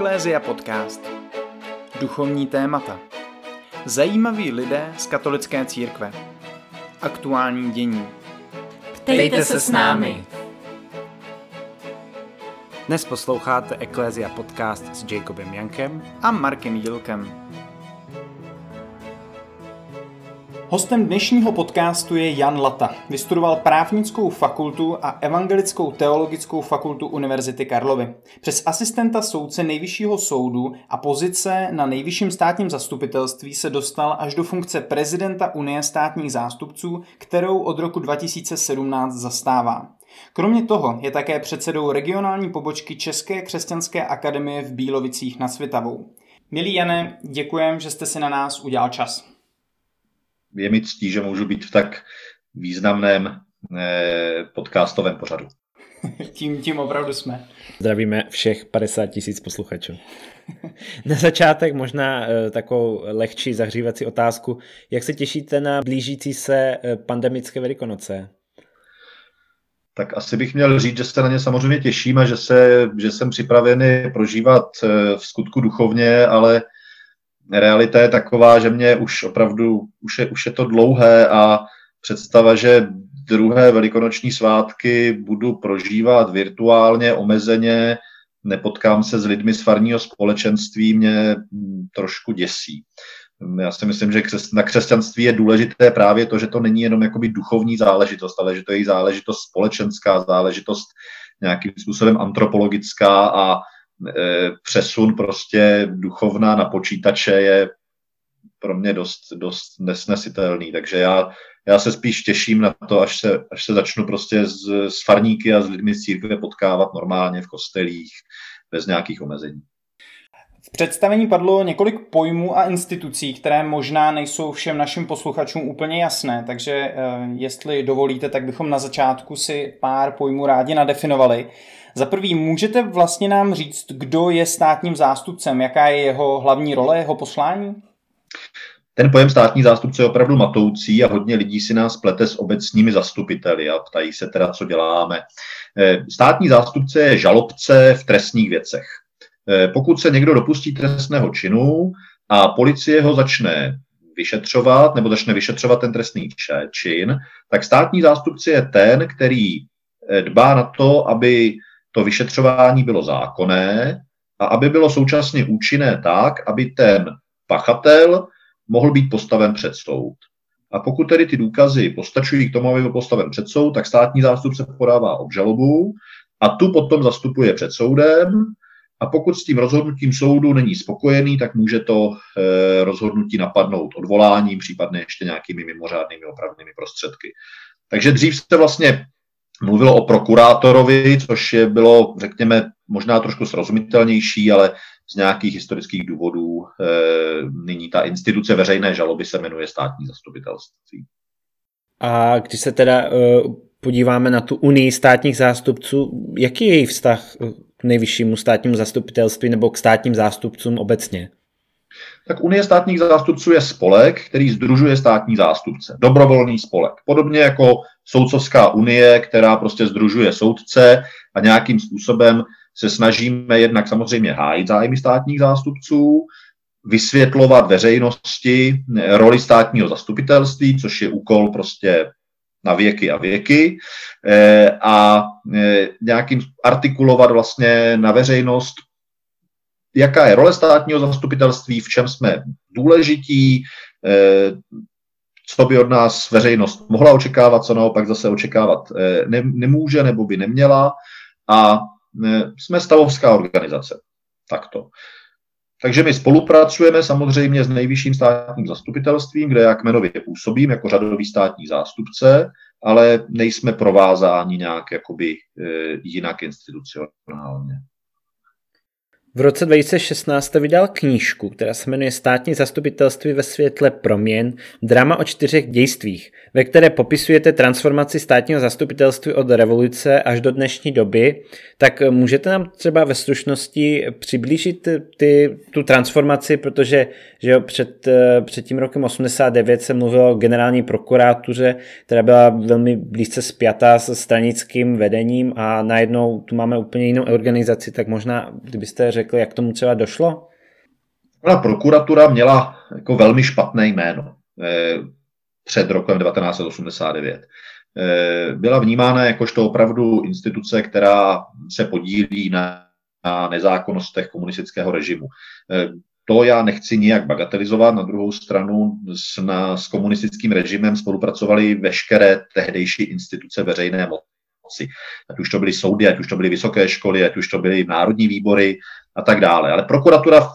Ecclesia podcast. Duchovní témata. Zajímaví lidé z katolické církve. Aktuální dění. Ptejte se s námi. Dnes posloucháte Ecclesia podcast s Jacobem Jankem a Markem Jílkem. Hostem dnešního podcastu je Jan Lata. Vystudoval právnickou fakultu a Evangelickou teologickou fakultu Univerzity Karlovy. Přes asistenta soudce Nejvyššího soudu a pozice na Nejvyšším státním zastupitelství se dostal až do funkce prezidenta Unie státních zástupců, kterou od roku 2017 zastává. Kromě toho je také předsedou regionální pobočky České křesťanské akademie v Bílovicích nad Svitavou. Milý Jane, děkujem, že jste si na nás udělal čas. Je mi ctí, že můžu být v tak významném podcastovém pořadu. Tím opravdu jsme. Zdravíme všech 50 000 posluchačů. Na začátek možná takovou lehčí zahřívací otázku. Jak se těšíte na blížící se pandemické Velikonoce? Tak asi bych měl říct, že se na ně samozřejmě těším a že jsem připravený prožívat v skutku duchovně, ale realita je taková, že mě už opravdu, už je to dlouhé a představa, že druhé velikonoční svátky budu prožívat virtuálně, omezeně, nepotkám se s lidmi z farního společenství, mě trošku děsí. Já si myslím, že na křesťanství je důležité právě to, že to není jenom jakoby duchovní záležitost, ale že to je i záležitost společenská, záležitost nějakým způsobem antropologická a přesun prostě duchovná na počítače je pro mě dost nesnesitelný, takže já se spíš těším na to, až se začnu prostě s farníky a s lidmi z církve potkávat normálně v kostelích, bez nějakých omezení. V představení padlo několik pojmů a institucí, které možná nejsou všem našim posluchačům úplně jasné, takže jestli dovolíte, tak bychom na začátku si pár pojmů rádi nadefinovali. Za prvý, můžete vlastně nám říct, kdo je státním zástupcem, jaká je jeho hlavní role, jeho poslání? Ten pojem státní zástupce je opravdu matoucí a hodně lidí si nás plete s obecními zastupiteli a ptají se teda, co děláme. Státní zástupce je žalobce v trestních věcech. Pokud se někdo dopustí trestného činu a policie ho začne vyšetřovat nebo začne vyšetřovat ten trestný čin, tak státní zástupce je ten, který dbá na to, aby to vyšetřování bylo zákonné a aby bylo současně účinné tak, aby ten pachatel mohl být postaven před soud. A pokud tedy ty důkazy postačují k tomu, aby byl postaven před soud, tak státní zástupce podává obžalobu a tu potom zastupuje před soudem. A pokud s tím rozhodnutím soudu není spokojený, tak může to rozhodnutí napadnout odvoláním, případně ještě nějakými mimořádnými opravnými prostředky. Takže dřív se vlastně mluvilo o prokurátorovi, což bylo, řekněme, možná trošku srozumitelnější, ale z nějakých historických důvodů nyní ta instituce veřejné žaloby se jmenuje státní zastupitelství. A když se teda podíváme na tu unii státních zástupců, jaký je její vztah k nejvyššímu státnímu zastupitelství nebo k státním zástupcům obecně? Tak Unie státních zástupců je spolek, který sdružuje státní zástupce. Dobrovolný spolek. Podobně jako soudcovská unie, která prostě sdružuje soudce a nějakým způsobem se snažíme jednak samozřejmě hájit zájmy státních zástupců, vysvětlovat veřejnosti roli státního zastupitelství, což je úkol prostě na věky a věky a nějakým artikulovat vlastně na veřejnost, jaká je role státního zastupitelství, v čem jsme důležití, co by od nás veřejnost mohla očekávat, co naopak zase očekávat nemůže nebo by neměla a jsme stavovská organizace. Takto. Takže my spolupracujeme samozřejmě s nejvyšším státním zastupitelstvím, kde já kmenově působím jako řadový státní zástupce, ale nejsme provázáni nějak jakoby jinak institucionálně. V roce 2016 jste vydal knížku, která se jmenuje Státní zastupitelství ve světle proměn, drama o 4 dějstvích, ve které popisujete transformaci státního zastupitelství od revoluce až do dnešní doby. Tak můžete nám třeba ve stručnosti přiblížit tu transformaci, protože že před tím rokem 89 se mluvilo o generální prokurátuře, která byla velmi blízce spjatá se stranickým vedením a najednou tu máme úplně jinou organizaci, tak možná, kdybyste řekl, jak tomu třeba došlo? Prokuratura měla jako velmi špatné jméno před rokem 1989. Byla vnímána jakožto opravdu instituce, která se podílí na nezákonnostech komunistického režimu. To já nechci nijak bagatelizovat. Na druhou stranu s komunistickým režimem spolupracovaly veškeré tehdejší instituce veřejné moci. Ať už to byly soudy, ať už to byly vysoké školy, ať už to byly národní výbory a tak dále. Ale prokuratura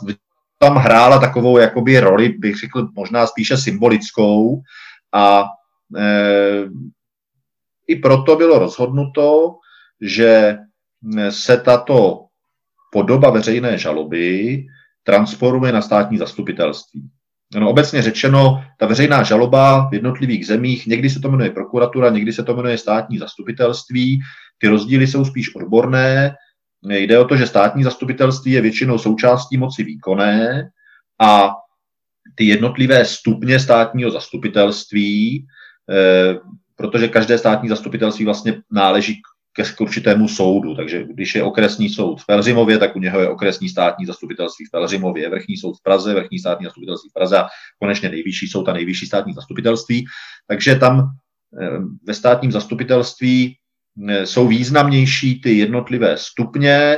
tam hrála takovou jakoby roli, bych řekl, možná spíše symbolickou a i proto bylo rozhodnuto, že se tato podoba veřejné žaloby transformuje na státní zastupitelství. No, obecně řečeno, ta veřejná žaloba v jednotlivých zemích, někdy se to jmenuje prokuratura, někdy se to jmenuje státní zastupitelství, ty rozdíly jsou spíš odborné, jde o to, že státní zastupitelství je většinou součástí moci výkonné a ty jednotlivé stupně státního zastupitelství, protože každé státní zastupitelství vlastně náleží k určitému soudu, takže když je okresní soud v Pelhřimově, tak u něho je okresní státní zastupitelství v Pelhřimově, vrchní soud v Praze, vrchní státní zastupitelství v Praze a konečně nejvyšší soud a nejvyšší státní zastupitelství. Takže tam ve státním zastupitelství jsou významnější ty jednotlivé stupně,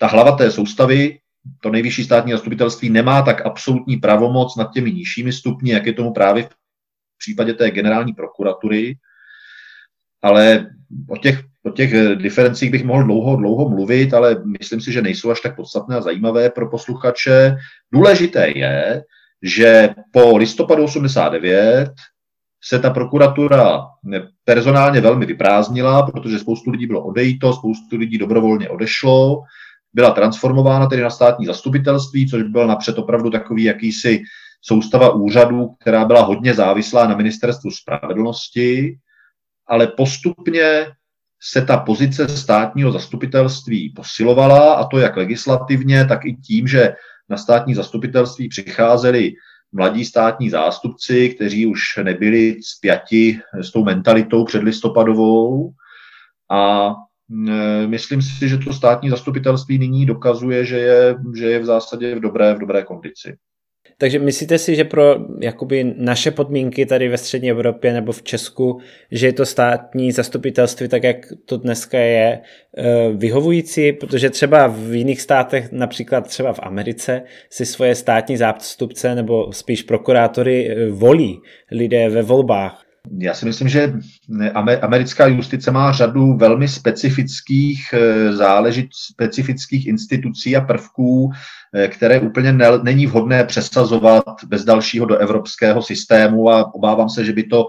ta hlava té soustavy, to nejvyšší státní zastupitelství nemá tak absolutní pravomoc nad těmi nižšími stupni, jak je tomu právě v případě té generální prokuratury, ale o těch diferencích bych mohl dlouho mluvit, ale myslím si, že nejsou až tak podstatné a zajímavé pro posluchače. Důležité je, že po listopadu 1989 se ta prokuratura personálně velmi vyprázdnila, protože spoustu lidí bylo odejito, spoustu lidí dobrovolně odešlo, byla transformována tedy na státní zastupitelství, což byl napřed opravdu takový jakýsi soustava úřadů, která byla hodně závislá na ministerstvu spravedlnosti, ale postupně se ta pozice státního zastupitelství posilovala, a to jak legislativně, tak i tím, že na státní zastupitelství přicházeli mladí státní zástupci, kteří už nebyli spjati s tou mentalitou předlistopadovou. A myslím si, že to státní zastupitelství nyní dokazuje, že je v zásadě v dobré kondici. Takže myslíte si, že pro jakoby naše podmínky tady ve střední Evropě nebo v Česku, že je to státní zastupitelství, tak jak to dneska je, vyhovující? Protože třeba v jiných státech, například třeba v Americe, si svoje státní zástupce nebo spíš prokurátory volí lidé ve volbách. Já si myslím, že americká justice má řadu velmi specifických institucí a prvků, které úplně není vhodné přesazovat bez dalšího do evropského systému a obávám se, že by to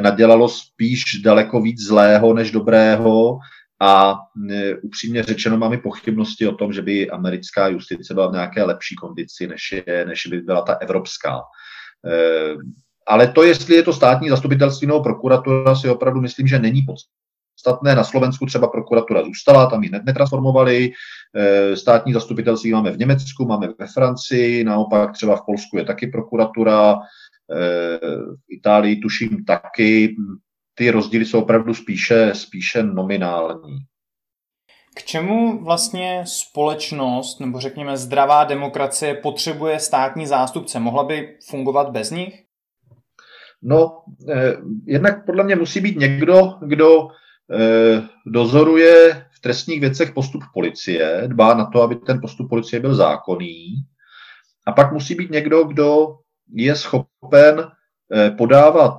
nadělalo spíš daleko víc zlého než dobrého a upřímně řečeno mám i pochybnosti o tom, že by americká justice byla v nějaké lepší kondici, než by byla ta evropská. Ale to, jestli je to státní zastupitelství nebo prokuratura, si opravdu myslím, že není podstatné. Na Slovensku třeba prokuratura zůstala, tam ji netransformovali. Státní zastupitelství máme v Německu, máme ve Francii, naopak třeba v Polsku je taky prokuratura, v Itálii tuším taky. Ty rozdíly jsou opravdu spíše nominální. K čemu vlastně společnost, nebo řekněme zdravá demokracie, potřebuje státní zástupce? Mohla by fungovat bez nich? No, jednak podle mě musí být někdo, kdo dozoruje v trestních věcech postup policie, dbá na to, aby ten postup policie byl zákonný. A pak musí být někdo, kdo je schopen podávat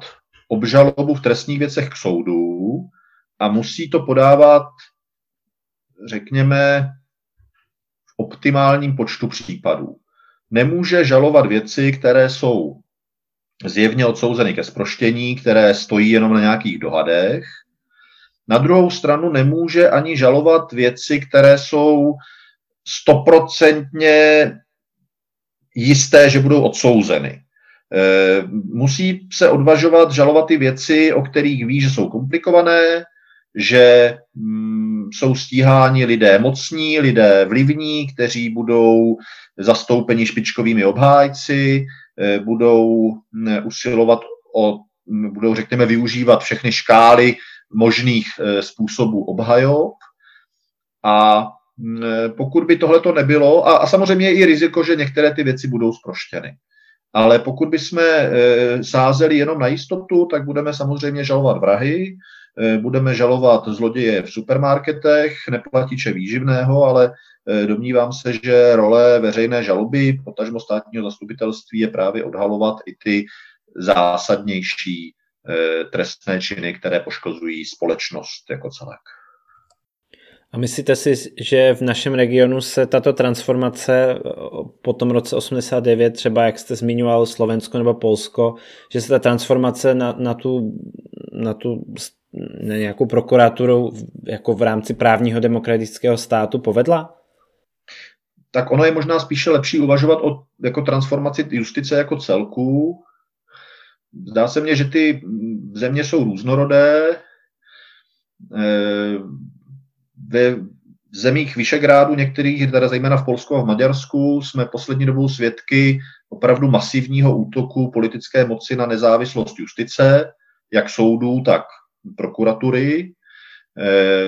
obžalobu v trestních věcech k soudu a musí to podávat, řekněme, v optimálním počtu případů. Nemůže žalovat věci, které jsou zjevně odsouzeny ke zproštění, které stojí jenom na nějakých dohadech. Na druhou stranu nemůže ani žalovat věci, které jsou 100% jisté, že budou odsouzeny. Musí se odvažovat žalovat ty věci, o kterých ví, že jsou komplikované, že jsou stíháni lidé mocní, lidé vlivní, kteří budou zastoupeni špičkovými obhájci, budou usilovat budou využívat všechny škály možných způsobů obhajob a pokud by tohle to nebylo, a samozřejmě je i riziko, že některé ty věci budou zproštěny. Ale pokud bychom sázeli jenom na jistotu, tak budeme samozřejmě žalovat vrahy, budeme žalovat zloděje v supermarketech, neplatiče výživného, ale domnívám se, že role veřejné žaloby, potažmo státního zastupitelství, je právě odhalovat i ty zásadnější trestné činy, které poškozují společnost jako celek. A myslíte si, že v našem regionu se tato transformace po tom roce 89, třeba jak jste zmiňoval Slovensko nebo Polsko, že se ta transformace na tu nějakou prokuraturu jako v rámci právního demokratického státu povedla? Tak ono je možná spíše lepší uvažovat o jako transformaci justice jako celku. Zdá se mně, že ty země jsou různorodé. Ve zemích Visegrádu některých, teda zejména v Polsku a v Maďarsku, jsme poslední dobou svědky opravdu masivního útoku politické moci na nezávislost justice, jak soudů, tak prokuratury.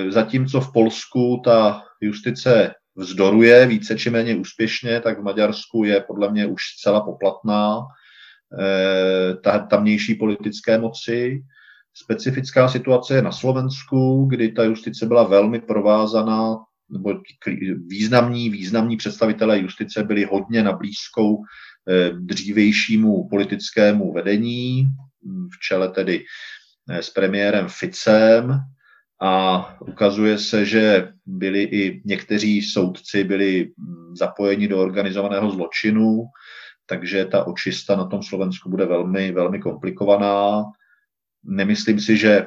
Zatímco v Polsku ta justice vzdoruje více či méně úspěšně, tak v Maďarsku je podle mě už zcela poplatná ta tamnější politické moci. Specifická situace je na Slovensku, kdy ta justice byla velmi provázaná, nebo významní představitelé justice byli hodně nablízkou dřívějšímu politickému vedení, v čele tedy s premiérem Ficem, a ukazuje se, že byli i někteří soudci byli zapojeni do organizovaného zločinu, takže ta očista na tom Slovensku bude velmi, velmi komplikovaná. Nemyslím si, že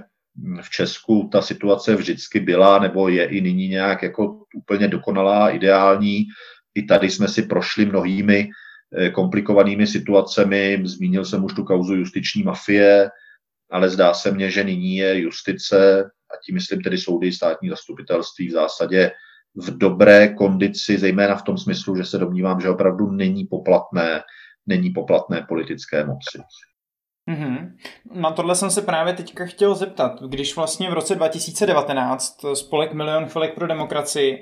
v Česku ta situace vždycky byla nebo je i nyní nějak jako úplně dokonalá, ideální. I tady jsme si prošli mnohými komplikovanými situacemi. Zmínil jsem už tu kauzu justiční mafie, ale zdá se mně, že nyní je justice, a tím myslím tedy soudy, státní zastupitelství, v zásadě v dobré kondici, zejména v tom smyslu, že se domnívám, že opravdu není poplatné politické moci. Mm-hmm. Na tohle jsem se právě teďka chtěl zeptat. Když vlastně v roce 2019 spolek Milion chvilek pro demokracii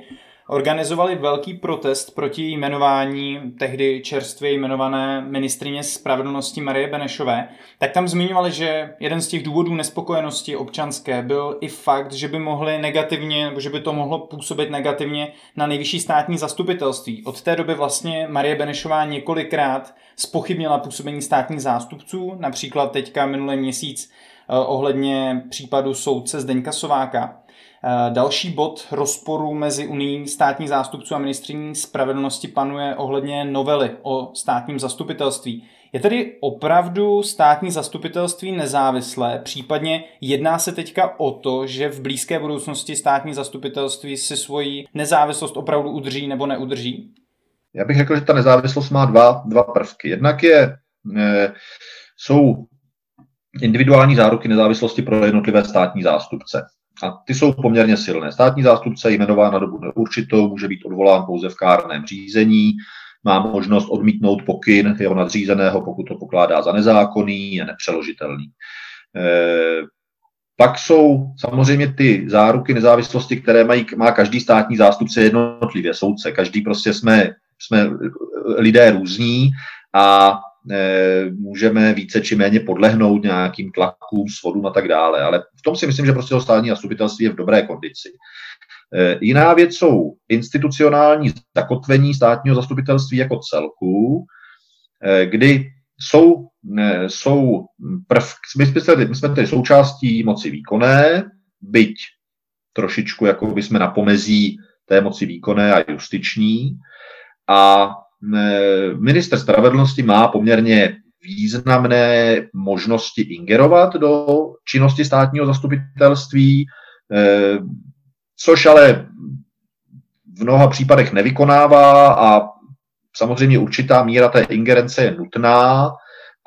organizovali velký protest proti jmenování tehdy čerstvě jmenované ministryně spravedlnosti Marie Benešové, tak tam zmiňovali, že jeden z těch důvodů nespokojenosti občanské byl i fakt, že by mohli negativně, nebo že by to mohlo působit negativně na nejvyšší státní zastupitelství. Od té doby vlastně Marie Benešová několikrát zpochybnila působení státních zástupců, například teďka minulý měsíc ohledně případu soudce Zdeňka Sováka. Další bod rozporu mezi Unií státních zástupců a ministryní spravedlnosti panuje ohledně novely o státním zastupitelství. Je tedy opravdu státní zastupitelství nezávislé, případně jedná se teďka o to, že v blízké budoucnosti státní zastupitelství si svoji nezávislost opravdu udrží nebo neudrží? Já bych řekl, že ta nezávislost má dva prvky. Jednak jsou individuální záruky nezávislosti pro jednotlivé státní zástupce. A ty jsou poměrně silné. Státní zástupce je jmenován na dobu neurčitou, může být odvolán pouze v kárném řízení, má možnost odmítnout pokyn jeho nadřízeného, pokud to pokládá za nezákonný, je nepřeložitelný. Pak jsou samozřejmě ty záruky nezávislosti, které má každý státní zástupce jednotlivě, soudce. Každý prostě jsme lidé různí a můžeme více či méně podlehnout nějakým tlakům, svodům a tak dále. Ale v tom si myslím, že prostě státní zastupitelství je v dobré kondici. Jiná věc jsou institucionální zakotvení státního zastupitelství jako celku, kdy jsou prvky, my jsme tedy součástí moci výkonné, byť trošičku jako by jsme na pomezí té moci výkonné a justiční, a minister spravedlnosti má poměrně významné možnosti ingerovat do činnosti státního zastupitelství, což ale v mnoha případech nevykonává, a samozřejmě určitá míra té ingerence je nutná,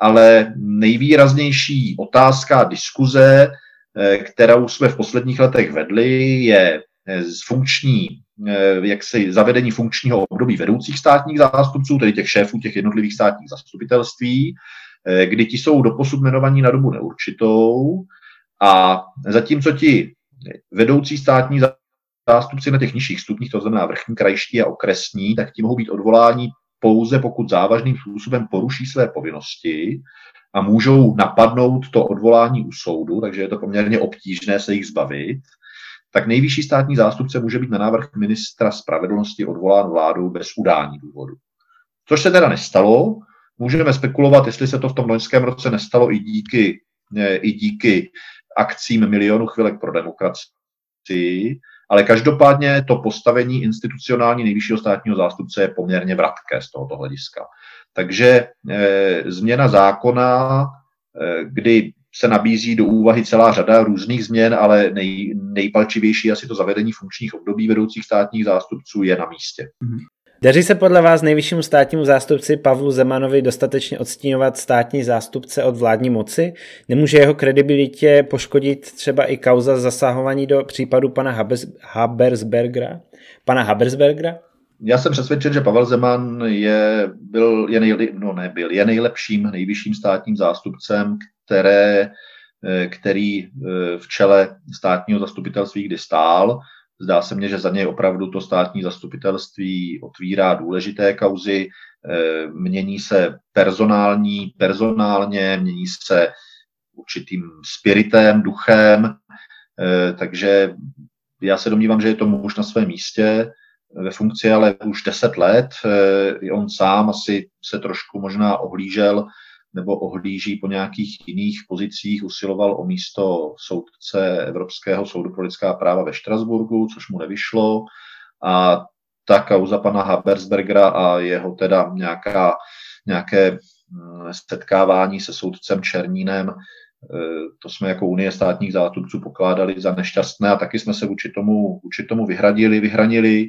ale nejvýraznější otázka diskuze, kterou jsme v posledních letech vedli, je zavedení funkčního období vedoucích státních zástupců, tedy těch šéfů těch jednotlivých státních zastupitelství, kdy ti jsou doposud jmenovaní na dobu neurčitou, a zatímco ti vedoucí státní zástupci na těch nižších stupních, to znamená vrchní, krajští a okresní, tak ti mohou být odvoláni pouze pokud závažným způsobem poruší své povinnosti a můžou napadnout to odvolání u soudu, takže je to poměrně obtížné se jich zbavit. Tak nejvyšší státní zástupce může být na návrh ministra spravedlnosti odvolán vládou bez udání důvodu. Což se teda nestalo, můžeme spekulovat, jestli se to v tom loňském roce nestalo i díky akcím Milionu chvilek pro demokracii, ale každopádně to postavení institucionální nejvyššího státního zástupce je poměrně vratké z tohoto hlediska. Takže změna zákona, kdy se nabízí do úvahy celá řada různých změn, ale nejpalčivější asi to zavedení funkčních období vedoucích státních zástupců je na místě. Daří se podle vás nejvyššímu státnímu zástupci Pavlu Zemanovi dostatečně odstínovat státní zástupce od vládní moci? Nemůže jeho kredibilitě poškodit třeba i kauza zasahování do případu pana Habersbergera? Já jsem přesvědčen, že Pavel Zeman je nejlepším nejvyšším státním zástupcem, který v čele státního zastupitelství kdy stál. Zdá se mně, že za něj opravdu to státní zastupitelství otvírá důležité kauzy, mění se personálně, mění se určitým spiritem, duchem, takže já se domnívám, že je to muž na svém místě ve funkci, ale už 10 let. On sám asi se trošku možná ohlížel nebo ohlíží po nějakých jiných pozicích, usiloval o místo soudce Evropského soudu pro lidská práva ve Štrasburku, což mu nevyšlo. A ta kauza pana Habersbergera a jeho teda nějaké setkávání se soudcem Černínem, to jsme jako Unie státních zástupců pokládali za nešťastné a taky jsme se vůči tomu vyhranili.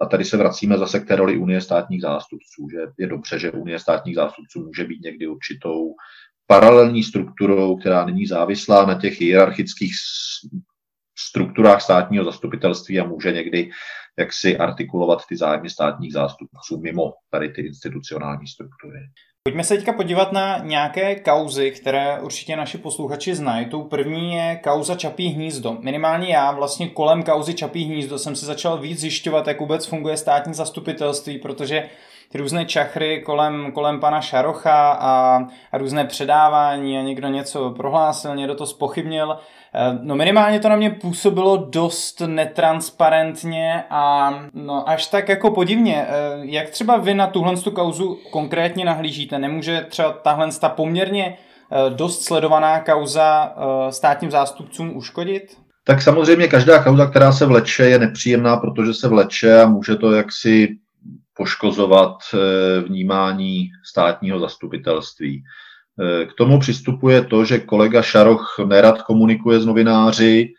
A tady se vracíme zase k té roli Unie státních zástupců, že je dobře, že Unie státních zástupců může být někdy určitou paralelní strukturou, která není závislá na těch hierarchických strukturách státního zastupitelství a může někdy jaksi artikulovat ty zájmy státních zástupců mimo tady ty institucionální struktury. Pojďme se teďka podívat na nějaké kauzy, které určitě naši posluchači znají. Tou první je kauza Čapí hnízdo. Minimálně já vlastně kolem kauzy Čapí hnízdo jsem si začal víc zjišťovat, jak vůbec funguje státní zastupitelství, protože ty různé čachry kolem pana Šarocha a různé předávání a někdo něco prohlásil, někdo to zpochybnil. No minimálně to na mě působilo dost netransparentně a no až tak jako podivně. Jak třeba vy na tuhle kauzu konkrétně nahlížíte? Nemůže třeba tahle poměrně dost sledovaná kauza státním zástupcům uškodit? Tak samozřejmě každá kauza, která se vleče, je nepříjemná, protože se vleče a může to jaksi poškozovat vnímání státního zastupitelství. K tomu přistupuje to, že kolega Šaroch nerad komunikuje s novináři,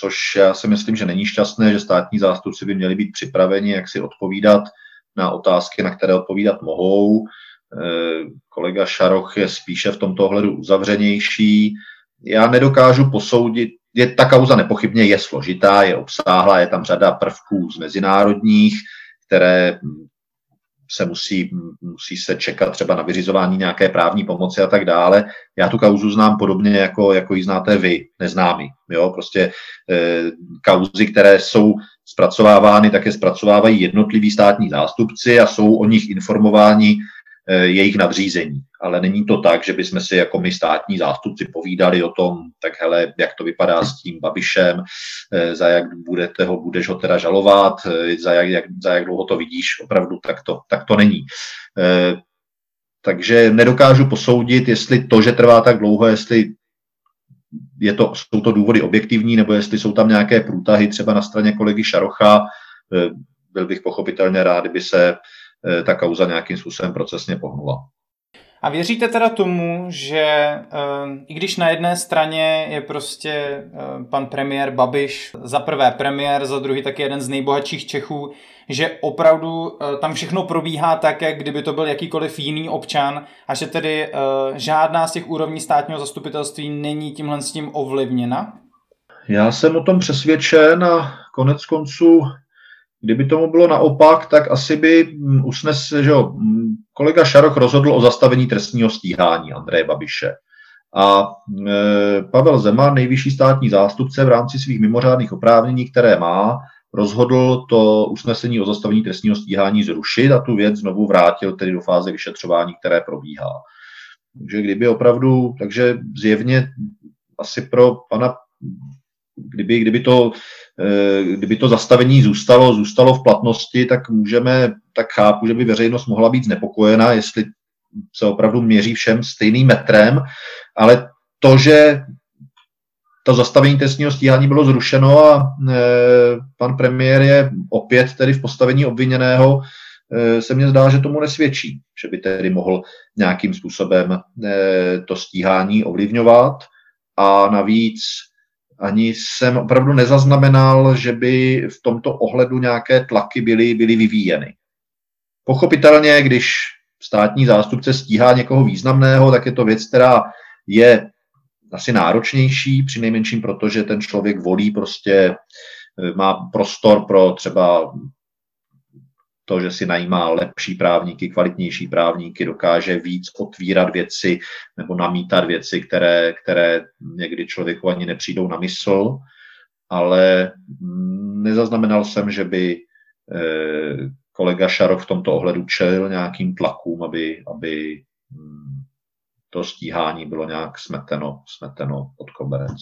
což já si myslím, že není šťastné, že státní zástupci by měli být připraveni, jak si odpovídat na otázky, na které odpovídat mohou. Kolega Šaroch je spíše v tomto ohledu uzavřenější. Já nedokážu posoudit, ta kauza nepochybně je složitá, je obsáhlá, je tam řada prvků z mezinárodních, které se musí se čekat třeba na vyřizování nějaké právní pomoci a tak dále. Já tu kauzu znám podobně, jako ji znáte vy, neznámí. Jo? Prostě kauzy, které jsou zpracovávány, tak je zpracovávají jednotliví státní zástupci a jsou o nich informováni jejich nadřízení. Ale není to tak, že bychom si jako my státní zástupci povídali o tom, tak hele, jak to vypadá s tím Babišem, za jak budeš ho teda žalovat, za jak dlouho to vidíš, opravdu tak to není. Takže nedokážu posoudit, jestli to, že trvá tak dlouho, jestli jsou to důvody objektivní, nebo jestli jsou tam nějaké průtahy třeba na straně kolegy Šarocha. Byl bych pochopitelně rád, kdyby se ta kauza nějakým způsobem procesně pohnula. A věříte teda tomu, že i když na jedné straně je prostě pan premiér Babiš, za prvé premiér, za druhý taky jeden z nejbohatších Čechů, že opravdu tam všechno probíhá tak, jak kdyby to byl jakýkoliv jiný občan a že tedy žádná z těch úrovní státního zastupitelství není tímhle s tím ovlivněna? Já jsem o tom přesvědčen a koneckonců, kdyby tomu bylo naopak, tak asi by kolega Šaroch rozhodl o zastavení trestního stíhání Andreje Babiše. A Pavel Zeman, nejvyšší státní zástupce, v rámci svých mimořádných oprávnění, které má, rozhodl to usnesení o zastavení trestního stíhání zrušit a tu věc znovu vrátil tedy do fáze vyšetřování, které probíhá. Takže kdyby opravdu, takže zjevně asi pro pana, kdyby to zastavení zůstalo v platnosti, tak můžeme, tak chápu, že by veřejnost mohla být znepokojena, jestli se opravdu měří všem stejným metrem, ale to, že to zastavení trestního stíhání bylo zrušeno a pan premiér je opět tedy v postavení obviněného, se mně zdá, že tomu nesvědčí, že by tedy mohl nějakým způsobem to stíhání ovlivňovat. A navíc ani jsem opravdu nezaznamenal, že by v tomto ohledu nějaké tlaky byly vyvíjeny. Pochopitelně, když státní zástupce stíhá někoho významného, tak je to věc, která je asi náročnější, přinejmenším proto, že ten člověk volí prostě, má prostor pro třeba to, že si najímá lepší právníky, kvalitnější právníky, dokáže víc otvírat věci nebo namítat věci, které někdy člověku ani nepřijdou na mysl, ale nezaznamenal jsem, že by kolega Šaroch v tomto ohledu čelil nějakým tlakům, aby to stíhání bylo nějak smeteno pod koberec.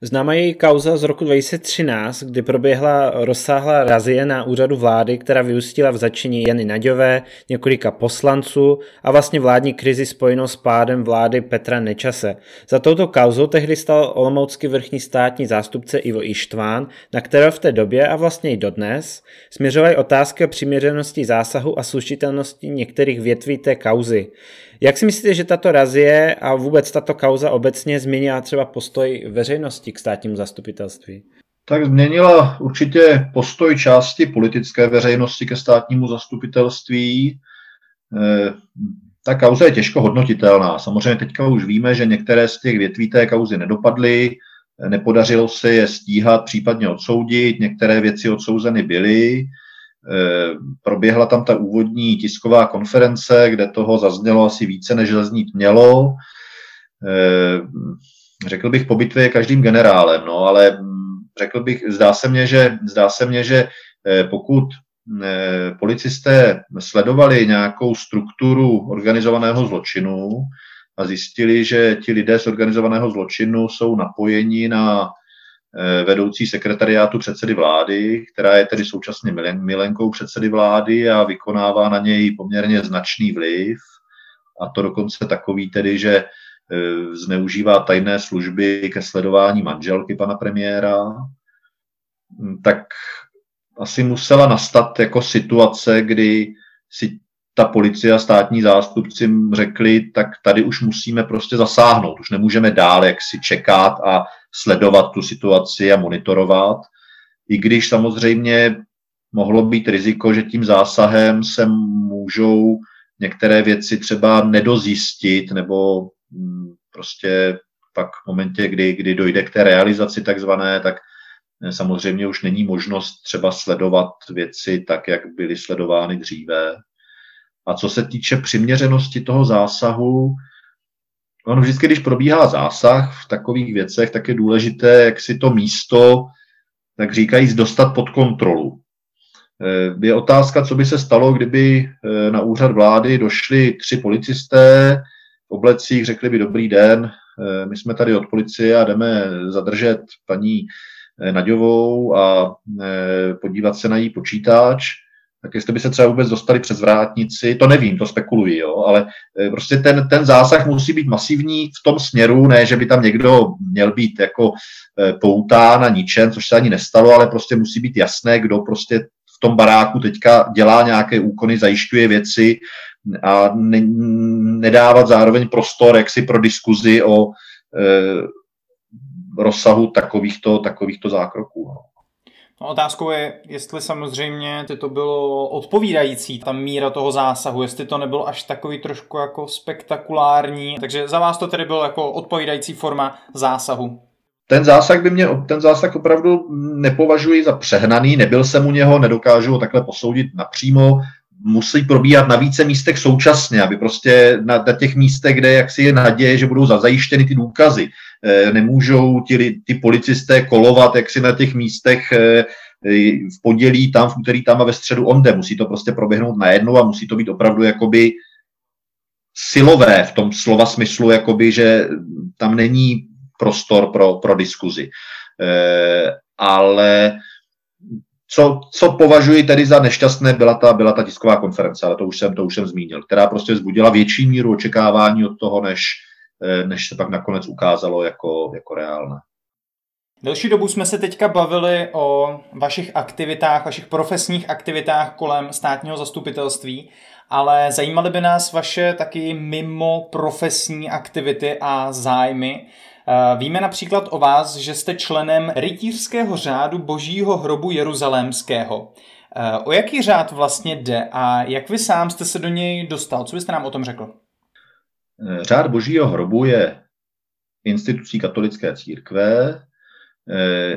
Známa je kauza z roku 2013, kdy proběhla rozsáhlá razie na úřadu vlády, která vyústila v zatčení Jany Nagyové, několika poslanců a vlastně vládní krizi spojenou s pádem vlády Petra Nečase. Za touto kauzou tehdy stal olomoucký vrchní státní zástupce Ivo Ištván, na kterého v té době a vlastně i dodnes směřovaly otázky o přiměřenosti zásahu a slučitelnosti některých větví té kauzy. Jak si myslíte, že tato razie a vůbec tato kauza obecně změnila třeba postoj veřejnosti k státnímu zastupitelství? Tak změnila určitě postoj části politické veřejnosti ke státnímu zastupitelství. Ta kauza je těžko hodnotitelná. Samozřejmě teďka už víme, že některé z těch větví té kauzy nedopadly, nepodařilo se je stíhat, případně odsoudit, některé věci odsouzeny byly. Proběhla tam ta úvodní tisková konference, kde toho zaznělo asi více, než zaznít mělo. Řekl bych, po bitvě je každým generálem, no, ale řekl bych, zdá se mně, že pokud policisté sledovali nějakou strukturu organizovaného zločinu a zjistili, že ti lidé z organizovaného zločinu jsou napojeni na vedoucí sekretariátu předsedy vlády, která je tedy současně milenkou předsedy vlády a vykonává na něj poměrně značný vliv, a to dokonce takový tedy, že zneužívá tajné služby ke sledování manželky pana premiéra, tak asi musela nastat jako situace, kdy si ta policie a státní zástupci řekli, tak tady už musíme prostě zasáhnout, už nemůžeme dál jaksi čekat a sledovat tu situaci a monitorovat, i když samozřejmě mohlo být riziko, že tím zásahem se můžou některé věci třeba nedozjistit, nebo prostě pak v momentě, kdy dojde k té realizaci takzvané, tak samozřejmě už není možnost třeba sledovat věci tak, jak byly sledovány dříve. A co se týče přiměřenosti toho zásahu, ono vždycky, když probíhá zásah v takových věcech, tak je důležité, jak si to místo, tak říkají, dostat pod kontrolu. Je otázka, co by se stalo, kdyby na úřad vlády došli 3 policisté v oblecích, řekli by dobrý den, my jsme tady od policie a jdeme zadržet paní Nagyovou a podívat se na její počítač. Tak jestli by se třeba vůbec dostali přes vrátnici, to nevím, to spekuluji, jo, ale prostě ten zásah musí být masivní v tom směru, ne, že by tam někdo měl být jako poután a ničen, což se ani nestalo, ale prostě musí být jasné, kdo prostě v tom baráku teďka dělá nějaké úkony, zajišťuje věci a nedávat zároveň prostor jaksi pro diskuzi o rozsahu takovýchto zákroků, no. No, otázkou je, jestli samozřejmě to bylo odpovídající, ta míra toho zásahu, jestli to nebylo až takový trošku jako spektakulární. Takže za vás to tedy bylo jako odpovídající forma zásahu. Ten zásah opravdu nepovažuji za přehnaný, nebyl jsem u něho, nedokážu ho takhle posoudit napřímo. musí probíhat na více místech současně, aby prostě na těch místech, kde jaksi je naděje, že budou zajištěny ty důkazy. Nemůžou ti policisté kolovat jaksi na těch místech v pondělí tam, v úterý tam a ve středu onde. Musí to prostě proběhnout najednou a musí to být opravdu jakoby silové v tom slova smyslu, jakoby, že tam není prostor pro diskuzi. Ale co považuji tedy za nešťastné, byla ta tisková konference, ale to už jsem zmínil, která prostě vzbudila větší míru očekávání od toho, než se pak nakonec ukázalo jako reálné. Delší dobu jsme se teďka bavili o vašich aktivitách, vašich profesních aktivitách kolem státního zastupitelství, ale zajímaly by nás vaše taky mimo profesní aktivity a zájmy. Víme například o vás, že jste členem rytířského řádu Božího hrobu Jeruzalémského. O jaký řád vlastně jde a jak vy sám jste se do něj dostal? Co byste nám o tom řekl? Řád Božího hrobu je institucí katolické církve.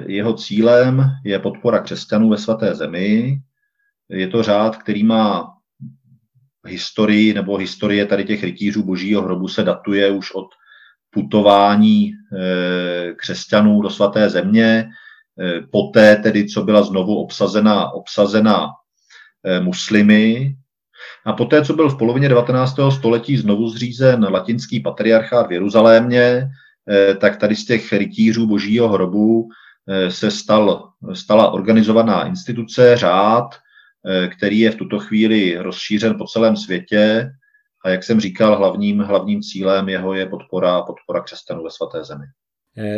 Jeho cílem je podpora křesťanů ve svaté zemi. Je to řád, který má historii, nebo historie tady těch rytířů Božího hrobu se datuje už od putování křesťanů do svaté země, poté tedy, co byla znovu obsazena muslimy, a poté, co byl v polovině 19. století znovu zřízen latinský patriarchát v Jeruzalémě, tak tady z těch rytířů Božího hrobu se stala organizovaná instituce, řád, který je v tuto chvíli rozšířen po celém světě. A jak jsem říkal, hlavním cílem jeho je podpora křesťanů ve svaté zemi.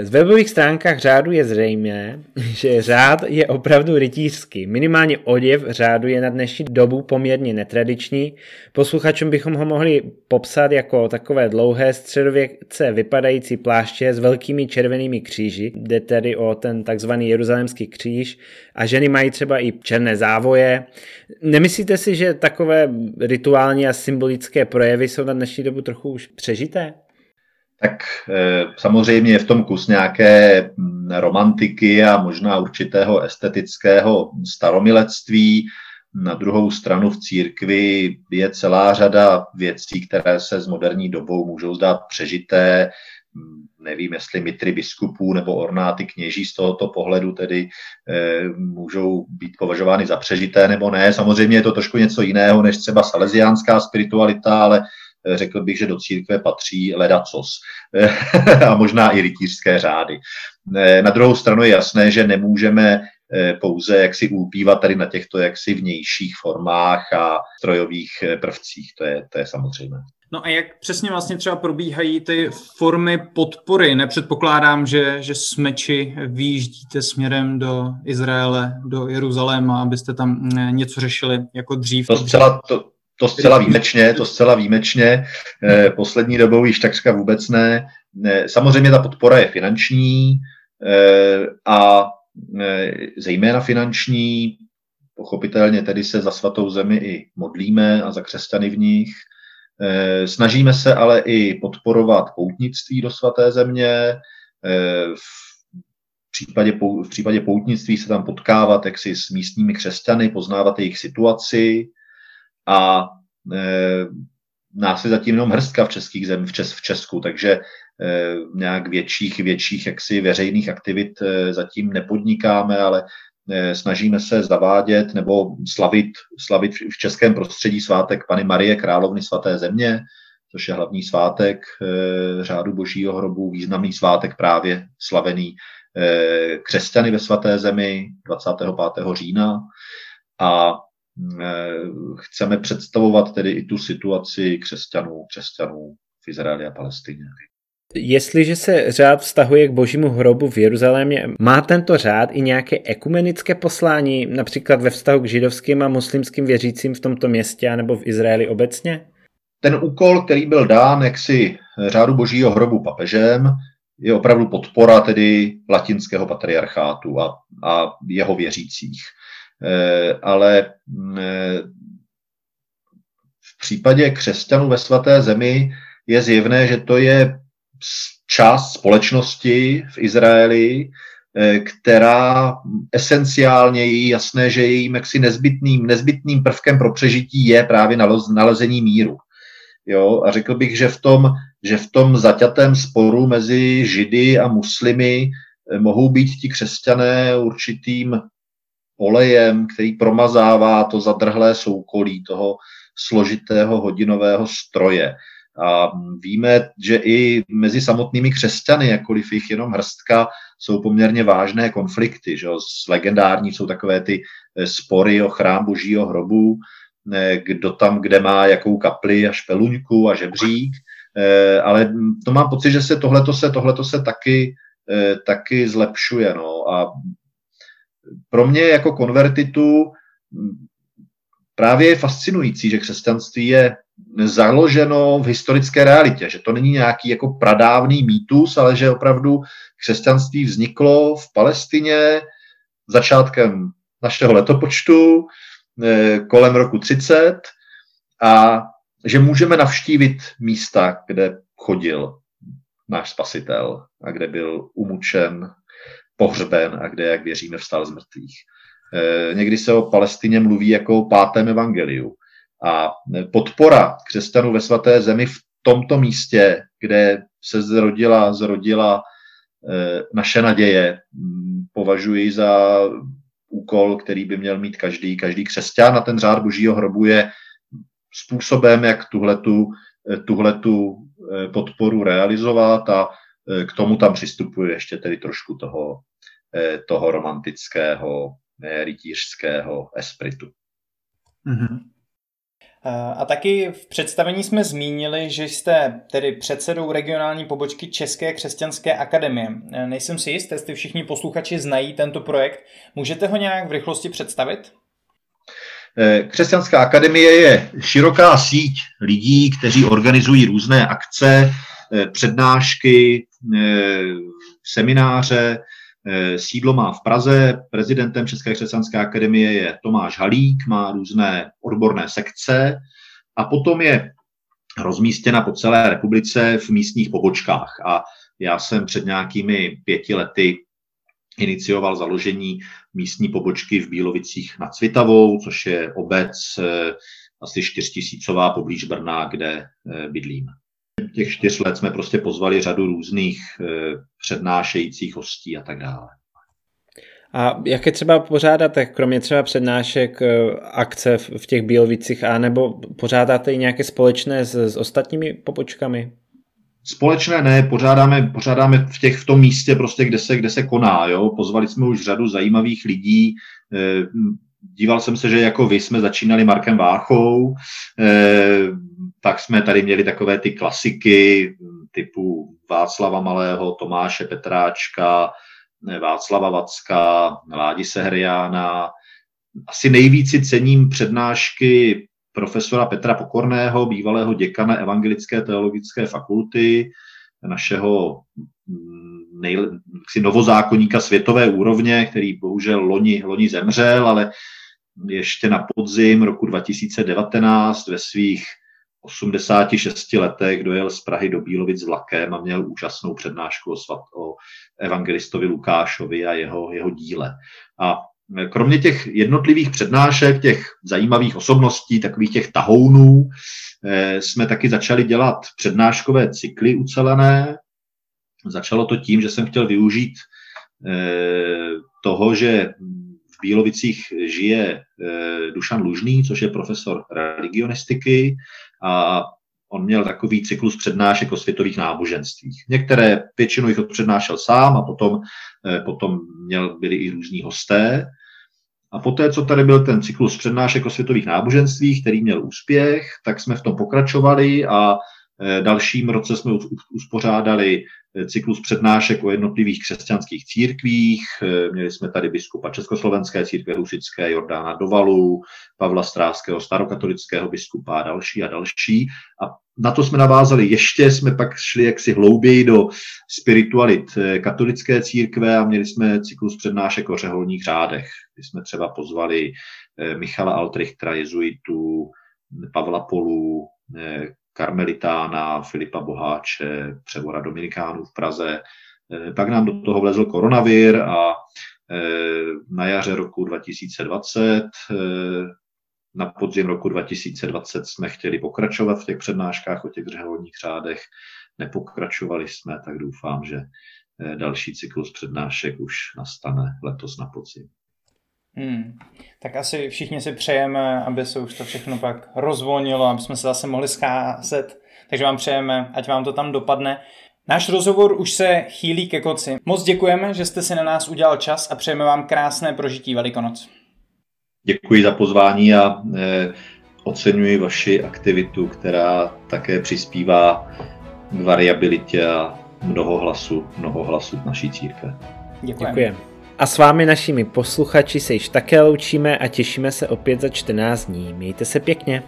Z webových stránkách řádu je zřejmé, že řád je opravdu rytířský. Minimálně oděv řádu je na dnešní dobu poměrně netradiční. Posluchačům bychom ho mohli popsat jako takové dlouhé středověce vypadající pláště s velkými červenými kříži, jde tedy o ten takzvaný jeruzalémský kříž, a ženy mají třeba i černé závoje. Nemyslíte si, že takové rituální a symbolické projevy jsou na dnešní dobu trochu už přežité? Tak samozřejmě je v tom kus nějaké romantiky a možná určitého estetického staromilectví. Na druhou stranu v církvi je celá řada věcí, které se s moderní dobou můžou zdát přežité. Nevím, jestli mitry biskupů nebo ornáty kněží z tohoto pohledu tedy můžou být považovány za přežité nebo ne. Samozřejmě je to trošku něco jiného než třeba salesiánská spiritualita, ale řekl bych, že do církve patří ledacos a možná i rytířské řády. Na druhou stranu je jasné, že nemůžeme pouze jaksi ulpívat tady na těchto jaksi vnějších formách a strojových prvcích, to je samozřejmé. No a jak přesně vlastně třeba probíhají ty formy podpory? Nepředpokládám, že s meči vyjíždíte směrem do Izraele, do Jeruzaléma, abyste tam něco řešili jako dřív. To zcela výjimečně. Poslední dobou již takřka vůbec ne. Samozřejmě ta podpora je finanční a zejména finanční. Pochopitelně tedy se za svatou zemi i modlíme a za křesťany v nich. Snažíme se ale i podporovat poutnictví do svaté země. V případě poutnictví se tam potkávat jaksi s místními křesťany, poznávat jejich situaci. A nás je zatím jenom hrstka v Česku, takže nějak větších jaksi veřejných aktivit zatím nepodnikáme, ale snažíme se zavádět nebo slavit v českém prostředí svátek Panny Marie, Královny svaté země, což je hlavní svátek řádu Božího hrobu, významný svátek právě slavený křesťany ve svaté zemi 25. října. A chceme představovat tedy i tu situaci křesťanů v Izraeli a Palestině. Jestliže se řád vztahuje k Božímu hrobu v Jeruzalémě, má tento řád i nějaké ekumenické poslání, například ve vztahu k židovským a muslimským věřícím v tomto městě nebo v Izraeli obecně? Ten úkol, který byl dán jaksi řádu Božího hrobu papežem, je opravdu podpora tedy latinského patriarchátu a jeho věřících. Ale v případě křesťanů ve svaté zemi je zjevné, že to je část společnosti v Izraeli, která esenciálně je jasné, že jejím jaksi nezbytným prvkem pro přežití je právě nalezení míru. Jo? A řekl bych, že v tom zaťatém sporu mezi Židy a muslimy mohou být ti křesťané určitým olejem, který promazává to zadrhlé soukolí toho složitého hodinového stroje. A víme, že i mezi samotnými křesťany, jakkoliv jich jenom hrstka, jsou poměrně vážné konflikty. Že? Legendární jsou takové ty spory o chrám Božího hrobu, kdo tam, kde má jakou kapli a špeluňku a žebřík, ale to mám pocit, že se tohleto se taky zlepšuje. No. A pro mě jako konvertitu právě je fascinující, že křesťanství je založeno v historické realitě, že to není nějaký jako pradávný mýtus, ale že opravdu křesťanství vzniklo v Palestině začátkem našeho letopočtu, kolem roku 30, a že můžeme navštívit místa, kde chodil náš spasitel a kde byl umučen, pohřben a kde, jak věříme, vstal z mrtvých. Někdy se o Palestině mluví jako o pátém evangeliu. A podpora křesťanů ve svaté zemi v tomto místě, kde se zrodila naše naděje, považuji za úkol, který by měl mít každý křesťan, a ten řád Božího hrobu je způsobem, jak tuhletu podporu realizovat, a k tomu tam přistupuje ještě tedy trošku toho romantického, rytířského espritu. Mm-hmm. A taky v představení jsme zmínili, že jste tedy předsedou regionální pobočky České křesťanské akademie. Nejsem si jist, jestli všichni posluchači znají tento projekt. Můžete ho nějak v rychlosti představit? Křesťanská akademie je široká síť lidí, kteří organizují různé akce, přednášky, semináře. Sídlo má v Praze, prezidentem České křesťanské akademie je Tomáš Halík, má různé odborné sekce a potom je rozmístěna po celé republice v místních pobočkách. A já jsem před nějakými 5 lety inicioval založení místní pobočky v Bílovicích nad Svitavou, což je obec asi 4000 poblíž Brna, kde bydlím. Těch 4 let jsme prostě pozvali řadu různých přednášejících hostí a tak dále. A jak je třeba pořádat, kromě třeba přednášek, akce v těch Bílovicích, anebo pořádáte i nějaké společné s ostatními pobočkami? Společné ne, pořádáme v tom místě prostě, kde se koná. Jo? Pozvali jsme už řadu zajímavých lidí. Díval jsem se, že jako vy jsme začínali Markem Váchou, tak jsme tady měli takové ty klasiky typu Václava Malého, Tomáše Petráčka, Václava Vacka, Ládi Seherjána. Asi nejvíc cením přednášky profesora Petra Pokorného, bývalého děkana Evangelické teologické fakulty, našeho novozákonníka světové úrovně, který bohužel loni zemřel, ale ještě na podzim roku 2019 ve svých 86 letech dojel z Prahy do Bílovic vlakem a měl úžasnou přednášku o evangelistovi Lukášovi a jeho díle. A kromě těch jednotlivých přednášek, těch zajímavých osobností, takových těch tahounů, jsme taky začali dělat přednáškové cykly ucelené. Začalo to tím, že jsem chtěl využít toho, že v Bílovicích žije Dušan Lužný, což je profesor religionistiky, a on měl takový cyklus přednášek o světových náboženstvích. Většinu jich přednášel sám a potom byli i různí hosté. A poté, co tady byl ten cyklus přednášek o světových náboženstvích, který měl úspěch, tak jsme v tom pokračovali a dalším roce jsme uspořádali cyklus přednášek o jednotlivých křesťanských církvích. Měli jsme tady biskupa Československé církve husické Jordána Dovalu, Pavla Strávského, starokatolického biskupa a další. A na to jsme navázali ještě, jsme pak šli jaksi hlouběji do spiritualit katolické církve a měli jsme cyklus přednášek o řeholních řádech. My jsme třeba pozvali Michala Altrichtera, jezuitu, Pavla Polu, karmelitána, Filipa Boháče, přebora Dominikánů v Praze, Pak nám do toho vlezl koronavir a na jaře roku 2020, na podzim roku 2020 jsme chtěli pokračovat v těch přednáškách o těch řeholních řádech. Nepokračovali jsme, tak doufám, že další cyklus přednášek už nastane letos na podzim. Tak asi všichni si přejeme, aby se už to všechno pak rozvolnilo, aby jsme se zase mohli scházet. Takže vám přejeme, ať vám to tam dopadne. Náš rozhovor už se chýlí ke konci. Moc děkujeme, že jste si na nás udělal čas a přejeme vám krásné prožití Velikonoc. Děkuji za pozvání a oceňuji vaši aktivitu, která také přispívá k variabilitě a mnoho hlasů naší církve. Děkujeme. A s vámi, našimi posluchači, se již také loučíme a těšíme se opět za 14 dní. Mějte se pěkně.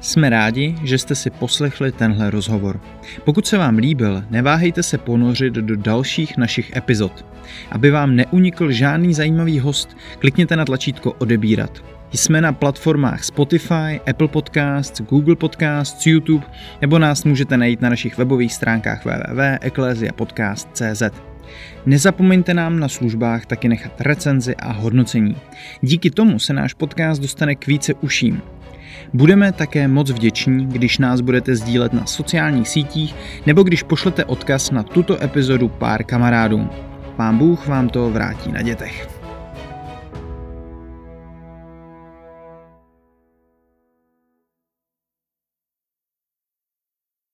Jsme rádi, že jste si poslechli tenhle rozhovor. Pokud se vám líbil, neváhejte se ponořit do dalších našich epizod. Aby vám neunikl žádný zajímavý host, klikněte na tlačítko odebírat. Jsme na platformách Spotify, Apple Podcasts, Google Podcasts, YouTube, nebo nás můžete najít na našich webových stránkách www.ecclesiapodcast.cz. Nezapomeňte nám na službách taky nechat recenzi a hodnocení. Díky tomu se náš podcast dostane k více uším. Budeme také moc vděční, když nás budete sdílet na sociálních sítích nebo když pošlete odkaz na tuto epizodu pár kamarádům. Pán Bůh vám to vrátí na dětech.